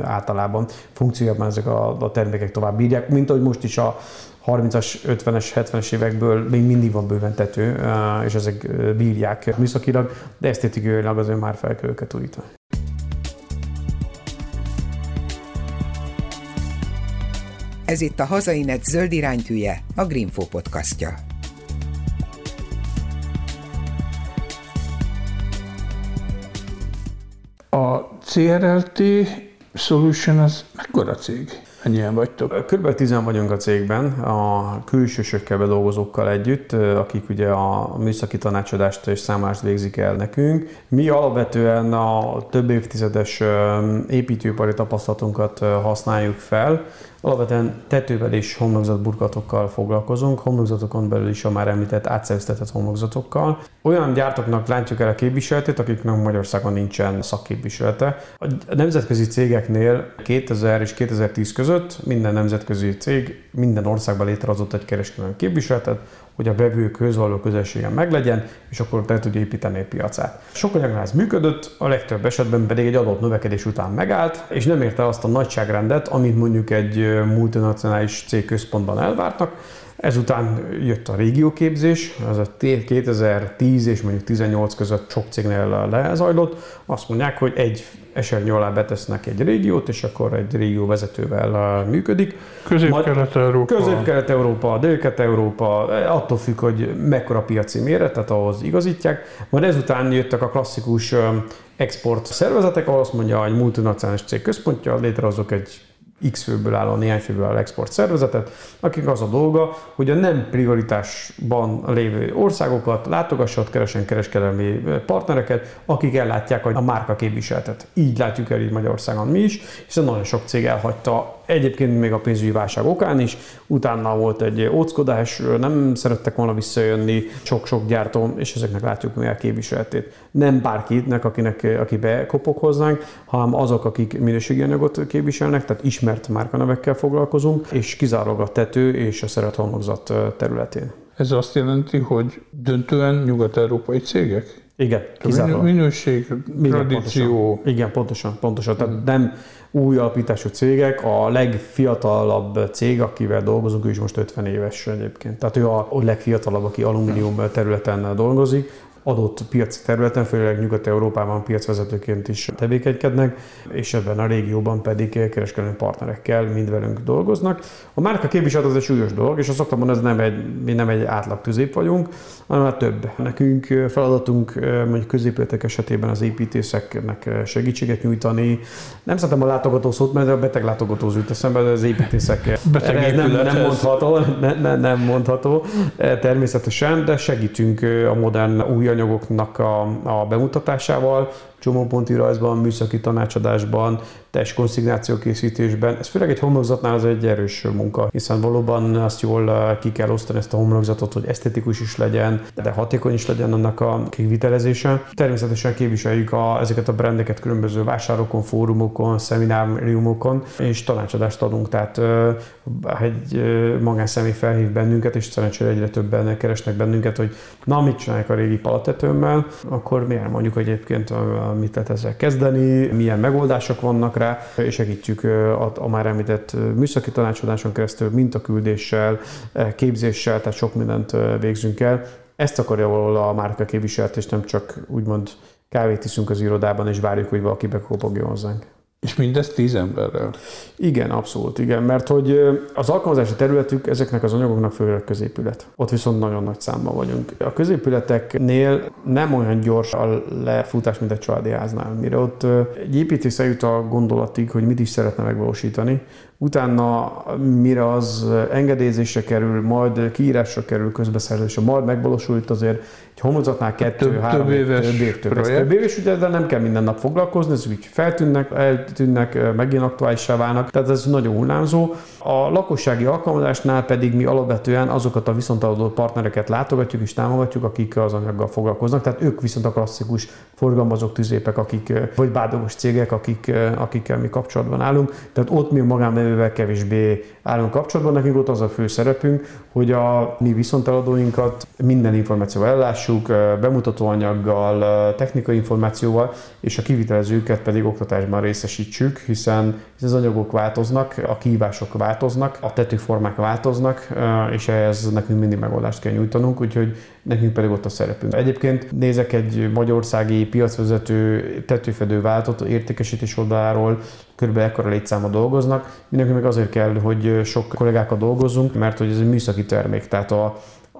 általában. Funkciójában ezek a termékek tovább bírják, mint ahogy most is a 30-as, 50-es, 70-es évekből még mindig van bőven tető, és ezek bírják műszakilag, de esztétikailag azért már fel kell őket újítani. Ez itt a Hazainet zöld iránytűje, a Greenfo podcastja. A CRLT Solution az mekkora cég? Ennyien vagytok? Körülbelül 10-en vagyunk a cégben, a külsősökkel, dolgozókkal együtt, akik ugye a műszaki tanácsadást és számolást végzik el nekünk. Mi alapvetően a több évtizedes építőipari tapasztalatunkat használjuk fel. Alapvetően tetővel és homlokzatburkolatokkal foglalkozunk, homlokzatokon belül is a már említett átszerűztetett homlokzatokkal. Olyan gyártóknak látjuk el a képviseletét, akiknek Magyarországon nincsen szakképviselete. A nemzetközi cégeknél 2000 és 2010 között minden nemzetközi cég minden országban létrehozott egy kereskedelmi képviseletet, hogy a vevőkhöz való közelsége meglegyen, és akkor le tudja építeni a piacát. Sok anyagnál ez működött, a legtöbb esetben pedig egy adott növekedés után megállt, és nem érte azt a nagyságrendet, amit mondjuk egy multinacionális cégközpontban elvártak. Ezután jött a régióképzés, ez a 2010 és mondjuk 2018 között sok cégnél lezajlott. Azt mondják, hogy egy esernyő alá betesznek egy régiót, és akkor egy régióvezetővel működik. Közép-Kelet-Európa. Közép-Kelet-Európa, Dél-Kelet-Európa, attól függ, hogy mekkora piaci méret, tehát ahhoz igazítják. Majd ezután jöttek a klasszikus export szervezetek, ahol azt mondja, hogy multinacionális cég központja, létrehozok egy X főből álló, néhány főből álló export szervezetet, akik az a dolga, hogy a nem prioritásban lévő országokat látogassanak, keresen kereskedelmi partnereket, akik ellátják a márka képviseletet. Így látjuk el így Magyarországon mi is, hiszen nagyon sok cég elhagyta Egyébként még a pénzügyi válság okán is, utána volt egy óckodás, nem szerettek volna visszajönni sok-sok gyártó, és ezeknek látjuk mi a képviseletét. Nem bárkinek, aki bekopog hozzánk, hanem azok, akik minőségi anyagot képviselnek, tehát ismert márkanevekkel foglalkozunk, és kizárólag a tető és a szerethomlokzat területén. Ez azt jelenti, hogy döntően nyugat-európai cégek? Igen, kizárólag. Minőség, tradíció. Igen, pontosan. Tehát nem új alapítású cégek, a legfiatalabb cég, akivel dolgozunk, ő is most 50 éves egyébként. Tehát ő a legfiatalabb, aki alumínium területen dolgozik, adott piaci területen, főleg Nyugat-Európában piacvezetőként is tevékenykednek, és ebben a régióban pedig kereskedelmi partnerekkel mind velünk dolgoznak. A márka képviselet az egy súlyos dolog, és azt szoktam mondani, ez nem egy átlag közép vagyunk, hanem hát több. Nekünk feladatunk mondjuk középületek esetében az építészeknek segítséget nyújtani. Nem szeretem a látogató szót, mert a beteg látogatóz jut eszembe, de az építészek nem mondható természetesen, de segítünk a modern új anyagoknak a bemutatásával, csomóponti rajzban, műszaki tanácsadásban, teljes konszignáció készítésben. Ez főleg egy homlokzatnál az egy erős munka, hiszen valóban azt jól ki kell osztani ezt a homlokzatot, hogy esztetikus is legyen, de hatékony is legyen annak a kivitelezése. Természetesen képviseljük ezeket a brandeket különböző vásárokon, fórumokon, szemináriumokon, és tanácsadást adunk, tehát egy magánszemély felhív bennünket, és szerencsére egyre többen keresnek bennünket, hogy na, mit csinálják a régi palatetőmmel, akkor miért mondjuk egyébként mit lehet ezzel kezdeni, milyen megoldások vannak rá, és segítjük a már említett műszaki tanácsadáson keresztül, mintaküldéssel, képzéssel, tehát sok mindent végzünk el. Ezt akarja valahol a márka képviselet, és nem csak úgymond kávét iszünk az irodában, és várjuk, hogy valaki bekopogjon hozzánk. És mindezt 10 emberrel? Igen, abszolút, igen, mert hogy az alkalmazási területük ezeknek az anyagoknak főleg középület. Ott viszont nagyon nagy számban vagyunk. A középületeknél nem olyan gyors a lefutás, mint egy családi háznál, mire ott egy építész eljut a gondolatig, hogy mit is szeretne megvalósítani. Utána, mire az engedélyezésre kerül, majd kiírásra kerül, közbeszerzésre, majd megvalósul, itt azért egy homlokzatnál 2-3 év több éves, ugye ezzel nem kell minden nap foglalkozni, ez úgy feltűnnek, eltűnnek, megint aktuálissá válnak, tehát ez nagyon hullámzó. A lakossági alkalmazásnál pedig mi alapvetően azokat a viszonteladó partnereket látogatjuk és támogatjuk, akik az anyaggal foglalkoznak, tehát ők viszont a klasszikus forgalmazók, tüzépek, akik, vagy bádogos cégek, akikkel mi kapcsolatban állunk, tehát ott mi a magánvevővel kevésbé állunk kapcsolatban, nekünk ott az a fő szerepünk, hogy a mi viszonteladóinkat minden információval ellássuk, bemutatóanyaggal, technikai információval, és a kivitelezőket pedig oktatásban részesítsük, hiszen az anyagok változnak, a kihívások változnak, a tetőformák változnak, és ehhez nekünk mindig megoldást kell nyújtanunk, úgyhogy nekünk pedig ott a szerepünk. Egyébként nézek egy magyarországi piacvezető tetőfedő váltott értékesítés oldaláról, körülbelül ekkora létszáma dolgoznak. Mindenki meg azért kell, hogy sok kollégákkal dolgozzunk, mert hogy ez egy műszaki termék, tehát a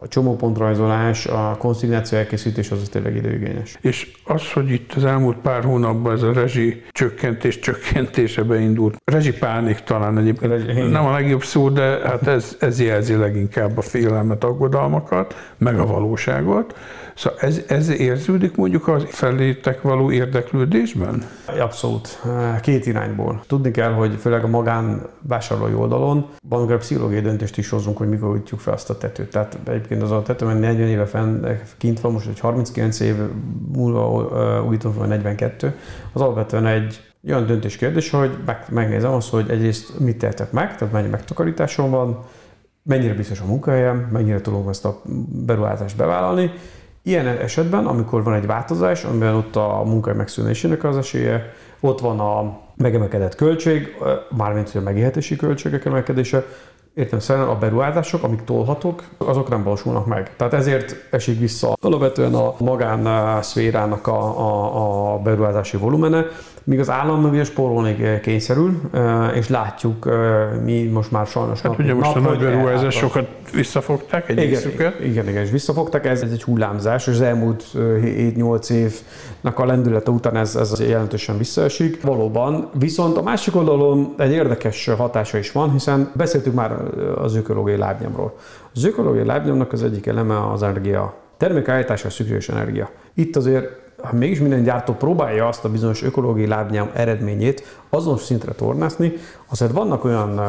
csomópontrajzolás, a konszignáció elkészítés az tényleg időigényes. És az, hogy itt az elmúlt pár hónapban ez a rezsi csökkentése beindult. Rezsipánik talán egyébként nem a legjobb szó, de hát ez jelzi leginkább a félelmet, aggodalmakat, meg a valóságot. Szóval ez érződik mondjuk a felétek való érdeklődésben? Abszolút. Két irányból. Tudni kell, hogy főleg a magánvásárlói oldalon valamikor pszichológiai döntést is hozunk, hogy mikor ütjük fel azt a tetőt. Tehát egyébként az a tető, mert 40 éve kint van, most egy 39 év múlva újítom fel 42. Az alapvetően egy olyan döntés kérdés, hogy megnézem azt, hogy egyrészt mit tehetek meg, tehát mennyi megtakarításom van, mennyire biztos a munkahelyem, mennyire tudom ezt a beruházást bevállalni. Ilyen esetben, amikor van egy változás, amiben ott a munkai megszűnésének az esélye, ott van a megemelkedett költség, mármint hogy a megélhetési költségek emelkedése, értelemszerűen a beruházások, amik tolhatók, azok nem valósulnak meg. Tehát ezért esik vissza alapvetően a magánszférának a beruházási volumene, míg az állam ugye spórolni kényszerül, és látjuk mi most már sajnos hát ugye most a nagy beruházásokat visszafogták egy részüket. Igen, és visszafogták, ez egy hullámzás, és az elmúlt 7-8 évnek a lendülete után ez jelentősen visszaesik. Valóban, viszont a másik oldalon egy érdekes hatása is van, hiszen beszéltük már az ökológiai lábnyomról. Az ökológiai lábnyomnak az egyik eleme az energia. Termék állítására szükséges energia. Itt azért ha mégis minden gyártó próbálja azt a bizonyos ökológiai lábnyám eredményét azonos szintre tornászni, azért vannak olyan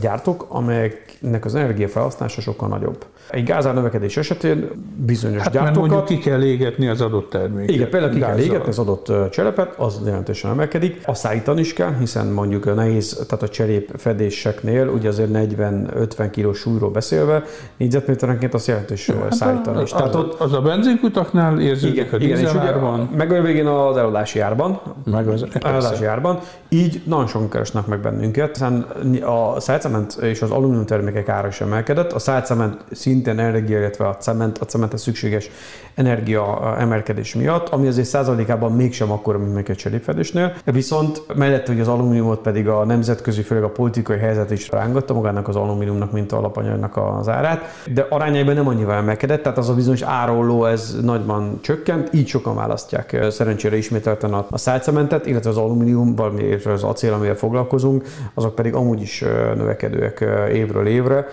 gyártók, amelyeknek az energiafelhasználása sokkal nagyobb. Egy gázár növekedés esetén bizonyos gyártókat... Mert mondjuk ki kell égetni az adott terméket. Igen, például ki kell égetni az adott cserepet, az jelentősen emelkedik. A szállítani is kell, hiszen mondjuk nehéz, tehát a cserépfedéseknél, ugye azért 40-50 kg súlyról beszélve, négyzetméterenként azt jelentős szállítani is. Az a benzinkutaknál érződik a dízelárban. Meg a végén az eladási árban. Így nagyon sokan keresnek meg bennünket, hiszen a szájcement és az alumínium termékek ára is emelkedett. A szájcement szintén energia, illetve a cementhez szükséges energia emelkedés miatt, ami azért százalékában mégsem akkora, mint meg egy cserépfedésnél. Viszont mellett, hogy az alumíniumot pedig a nemzetközi, főleg a politikai helyzet is rángatta magának az alumíniumnak, mint a alapanyagnak az árát, de arányaiban nem annyira emelkedett, tehát az a bizonyos árolló ez nagyban csökkent, így sokan választják szerencsére ismételten a szájcementet, illetve az alumínium, valamint az acél, amivel foglalkozunk, azok pedig amúgy is növekedőek évről évre.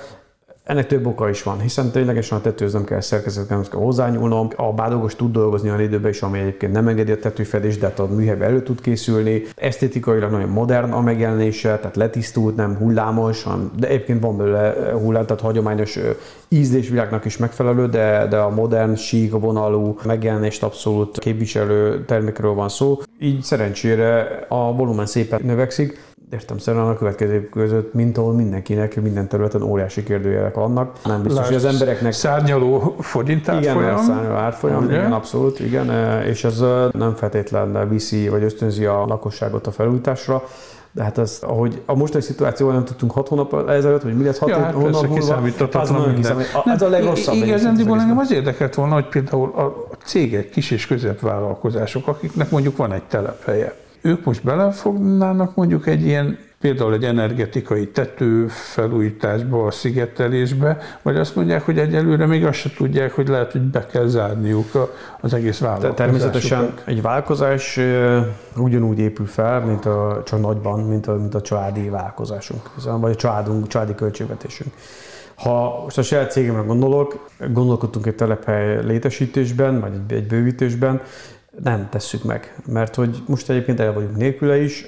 Ennek több oka is van, hiszen ténylegesen a tetőhöz nem kell szerkezetben, nem kell hozzányúlnom. A bádogos tud dolgozni olyan időben is, ami egyébként nem engedi a tetőfedést, de a műhelybe elő tud készülni. Esztétikailag nagyon modern a megjelenése, tehát letisztult, nem hullámos, de egyébként van belőle hullám, tehát hagyományos ízlésvilágnak is megfelelő, de a modern, sík vonalú megjelenést abszolút képviselő termékről van szó. Így szerencsére a volumen szépen növekszik. Értelemszerűen a következők között, mint ahol mindenkinek, minden területen óriási kérdőjelek vannak. Nem biztos, hogy az embereknek... Szárnyaló forintárfolyam? Igen, szárnyaló árfolyam, igen, abszolút, igen. És ez nem feltétlen viszi vagy ösztönzi a lakosságot a felújításra. De hát az, ahogy a mostani szituációban nem tudtunk 6 hónap ezelőtt, hogy mi lesz 6 hónap múlva, ez a legrosszabb. Igazándiból engem az érdekelt volna, hogy például a cégek, kis és középvállalkozások, akiknek mondjuk van egy telephelye, ők most belefognának mondjuk egy ilyen, például egy energetikai tetőfelújításba, a szigetelésbe, vagy azt mondják, hogy egyelőre még azt se tudják, hogy lehet, hogy be kell zárniuk az egész vállalkozásukat. Természetesen egy vállalkozás ugyanúgy épül fel, mint csak nagyban, mint a családi vállalkozásunk, vagy a családi költségvetésünk. Ha most a saját cégemre gondolkodtunk egy telephely létesítésben, vagy egy bővítésben, nem tesszük meg, mert hogy most egyébként el vagyunk nélküle is.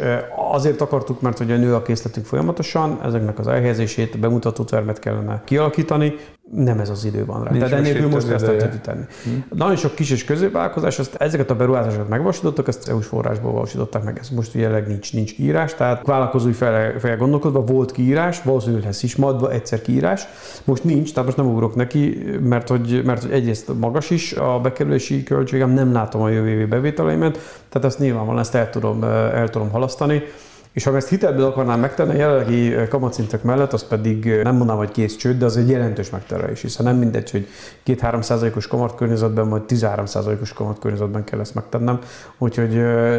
Azért akartuk, mert hogy nő a készletünk folyamatosan, ezeknek az elhelyezését, bemutatótermet kellene kialakítani, nem ez az idő van rá. Tehát nélkül most ezt nem tudjuk tenni. Nagyon sok kis és középvállalkozás, ezeket a beruházásokat megvalósítottak, ezt EU-s forrásból valósították meg, ez most jelenleg nincs kiírás, tehát vállalkozói fel gondolkodva volt kiírás, valószínűleg lesz is madva egyszer kiírás, most nincs, tehát most nem ugrok neki, mert hogy egyrészt magas is a bekerülési költségem, nem látom a jövő évi bevételeimet, tehát ezt nyilvánvalóan ezt el tudom halasztani. És ha ezt hitelből akarnám megtenni, a jelenlegi kamatszintek mellett, az pedig nem mondanám, hogy kész csőd, de az egy jelentős megterelés, hiszen nem mindegy, hogy 2-3%-os kamatkörnyezetben, vagy 13%-os kamatkörnyezetben kell ezt megtennem, úgyhogy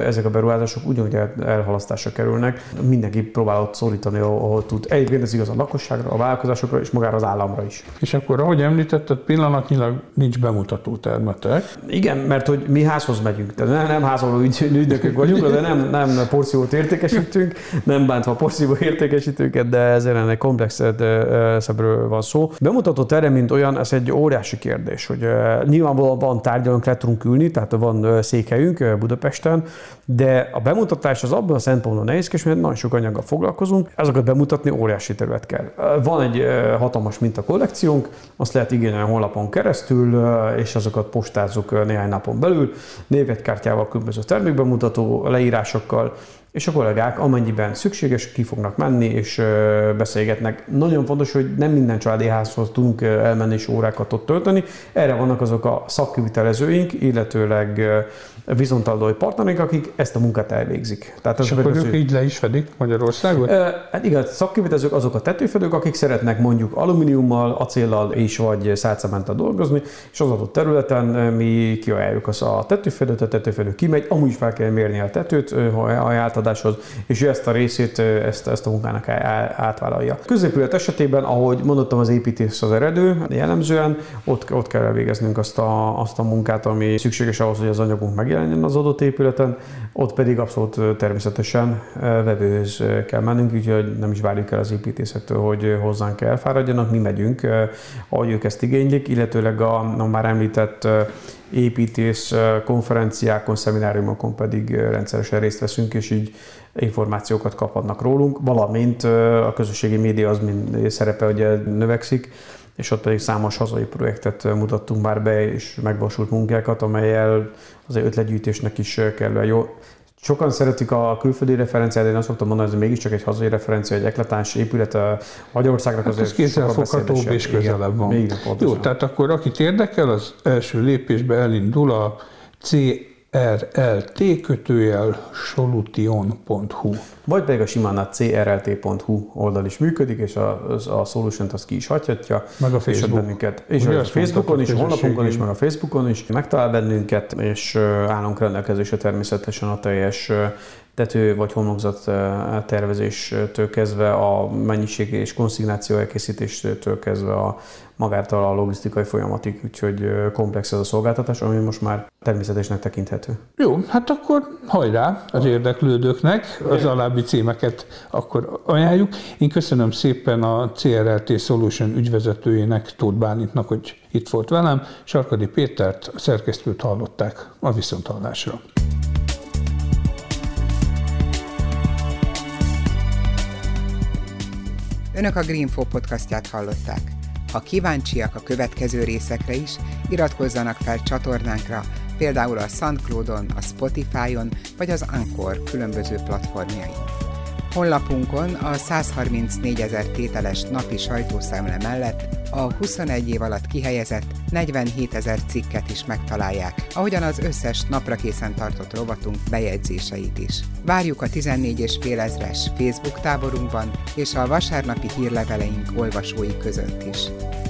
ezek a beruházások ugyanúgy elhalasztásra kerülnek. Mindenki próbál ott szorítani, ahol tud. Egyébként ez igaz a lakosságra, a vállalkozásokra és magára az államra is. És akkor, ahogy említetted, pillanatnyilag nincs bemutató termetek. Igen, mert hogy mi házhoz megyünk, tehát nem házoló ügynökök vagyunk, de nem porciót értékesítünk. Nem bántva a porszívó értékesítőket, de ezért ennek komplexebbről van szó. Bemutató terem, mint olyan, ez egy óriási kérdés, hogy nyilvánvalóan van tárgyalónk, le tudunk ülni, tehát van székhelyünk Budapesten, de a bemutatás az abban a szempontból nehézkes, mert nagyon sok anyaggal foglalkozunk, azokat bemutatni óriási terület kell. Van egy hatalmas mintakollekciónk, azt lehet igényelni a honlapon keresztül, és azokat postázzuk néhány napon belül, névjegykártyával, különböző termékbemutató leírásokkal, és a kollégák amennyiben szükséges, ki fognak menni és beszélgetnek. Nagyon fontos, hogy nem minden családi házhoz tudunk elmenni és órákat ott tölteni. Erre vannak azok a szakkivitelezőink, illetőleg viszonteladói partnerek, akik ezt a munkát elvégzik. Tehát és akkor ők így le is fedik Magyarországot? Hát igen, szakkivitelezők azok a tetőfedők, akik szeretnek mondjuk alumíniummal, acéllal és vagy szájcementtel dolgozni, és az adott területen mi kiajánljuk azt a tetőfedőt, a tetőfedő kimegy, amúgy fel kell mérni a tetőt, ha átadáshoz, és ő ezt a részét, ezt a munkának átvállalja. Középület esetében, ahogy mondottam, az építész az eredő, jellemzően ott kell elvégeznünk azt a munkát, ami szükséges ahhoz, hogy az anyagunk megjelenjen az adott épületen, ott pedig abszolút természetesen vevőhöz kell mennünk, úgyhogy nem is várjuk el az építészettől, hogy hozzánk elfáradjanak, mi megyünk, ahogy ők ezt igénylik, illetőleg a már említett építész konferenciákon, szemináriumokon pedig rendszeresen részt veszünk, és így információkat kaphatnak rólunk, valamint a közösségi média az mind szerepe ugye növekszik, és ott pedig számos hazai projektet mutattunk már be, és megvalósult munkákat, amelyel az ötletgyűjtésnek is kellően jó. Sokan szeretik a külföldi referenciát, de én azt szoktam mondani, hogy ez mégiscsak egy hazai referencia, egy ekletáns épület a Magyarországnak hát azért kézzelfoghatóbb és közelebb van. Igen, jó, tehát akkor akit érdekel, az első lépésben elindul a crlt-solution.hu. Vagy pedig a simán a crlt.hu oldal is működik, és a Solution-t azt ki is hagyhatja. Meg a Facebook. És a Facebookon is, a honlapunkon is, meg a Facebookon is megtalál bennünket, és állunk rendelkezésre természetesen a teljes tető vagy homlokzat tervezéstől kezdve, a mennyiség és konszignáció elkészítéstől kezdve a magától a logisztikai folyamatig, úgyhogy komplex ez a szolgáltatás, ami most már természetesnek tekinthető. Jó, hát akkor hajrá az érdeklődőknek, az alábbi címeket akkor ajánljuk. Én köszönöm szépen a CRLT Solution ügyvezetőjének, Tóth Bálintnak, hogy itt volt velem. Sarkadi Pétert, a szerkesztőt hallották. A viszonthallásra. Önök a Greenfo podcastját hallották. Ha kíváncsiak a következő részekre is, iratkozzanak fel csatornánkra, például a SoundCloud-on, a Spotify-on vagy az Anchor különböző platformjain. Honlapunkon a 134 000 tételes napi sajtószemle mellett a 21 év alatt kihelyezett 47 000 cikket is megtalálják, ahogyan az összes naprakészen tartott rovatunk bejegyzéseit is. Várjuk a 14,5 ezres Facebook táborunkban és a vasárnapi hírleveleink olvasói között is.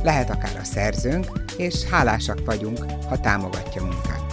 Lehet akár a szerzőnk, és hálásak vagyunk, ha támogatja munkánkat.